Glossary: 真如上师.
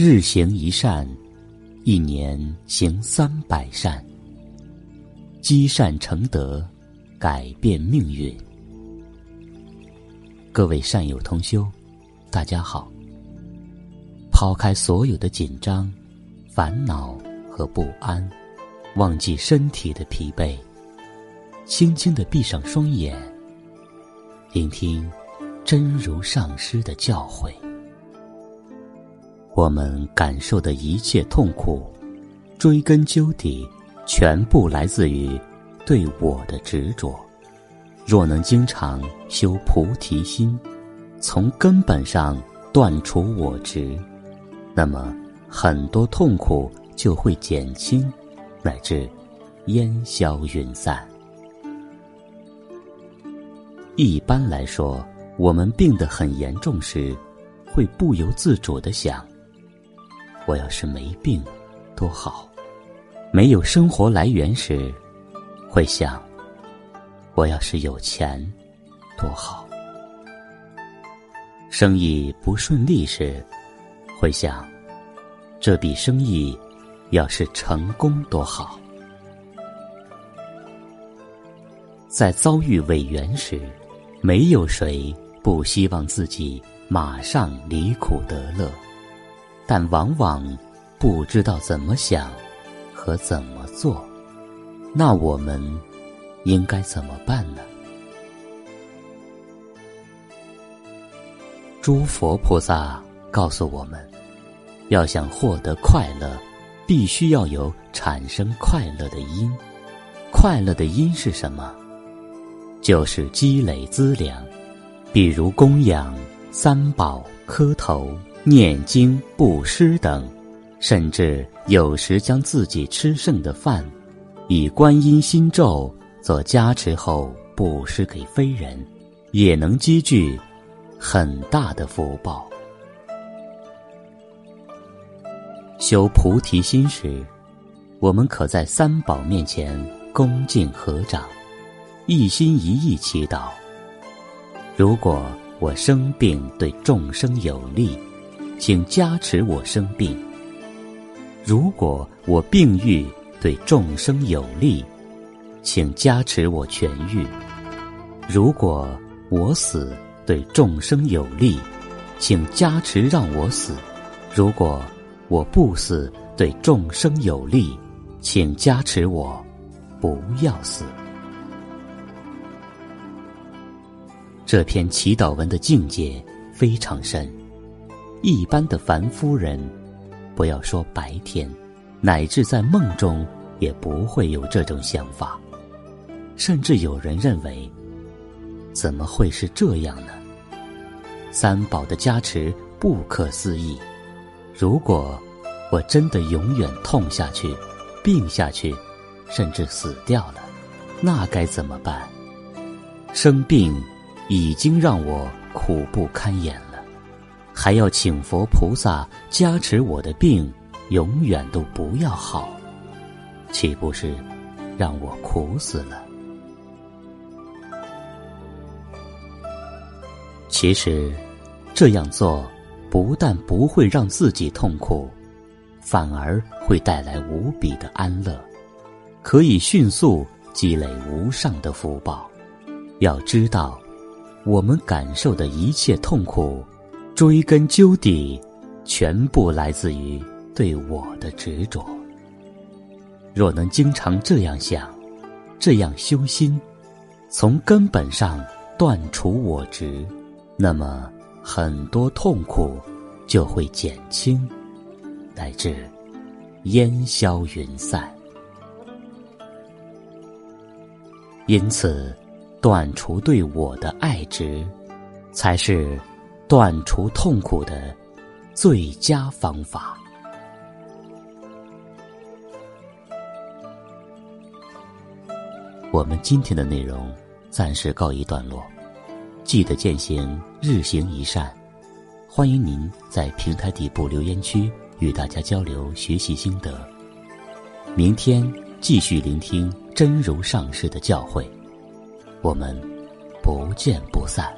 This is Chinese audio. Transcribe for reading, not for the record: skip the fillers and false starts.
日行一善，一年行300善，积善成德，改变命运。各位善友同修，大家好。抛开所有的紧张、烦恼和不安，忘记身体的疲惫，轻轻地闭上双眼，聆听真如上师的教诲。我们感受的一切痛苦，追根究底，全部来自于对我的执着。若能经常修菩提心，从根本上断除我执，那么很多痛苦就会减轻，乃至烟消云散。一般来说，我们病得很严重时，会不由自主地想，我要是没病多好。没有生活来源时，会想，我要是有钱多好。生意不顺利时，会想，这笔生意要是成功多好。在遭遇违缘时，没有谁不希望自己马上离苦得乐，但往往不知道怎么想和怎么做，那我们应该怎么办呢？诸佛菩萨告诉我们，要想获得快乐，必须要有产生快乐的因。快乐的因是什么？就是积累资粮，比如供养、三宝、磕头、念经、布施等，甚至有时将自己吃剩的饭以观音心咒做加持后布施给非人，也能积聚很大的福报。修菩提心时，我们可在三宝面前恭敬合掌，一心一意祈祷，如果我生病对众生有利，请加持我生病；如果我病愈对众生有利，请加持我痊愈；如果我死对众生有利，请加持让我死；如果我不死对众生有利，请加持我不要死。这篇祈祷文的境界非常深，一般的凡夫人，不要说白天，乃至在梦中也不会有这种想法。甚至有人认为，怎么会是这样呢？三宝的加持不可思议，如果我真的永远痛下去、病下去，甚至死掉了，那该怎么办？生病已经让我苦不堪言了，还要请佛菩萨加持我的病永远都不要好，岂不是让我苦死了？其实这样做不但不会让自己痛苦，反而会带来无比的安乐，可以迅速积累无上的福报。要知道，我们感受的一切痛苦，追根究底，全部来自于对我的执着。若能经常这样想，这样修心，从根本上断除我执，那么很多痛苦就会减轻，乃至烟消云散。因此，断除对我的爱执，才是断除痛苦的最佳方法。我们今天的内容暂时告一段落，记得践行日行一善。欢迎您在平台底部留言区与大家交流学习心得。明天继续聆听真如上师的教诲，我们不见不散。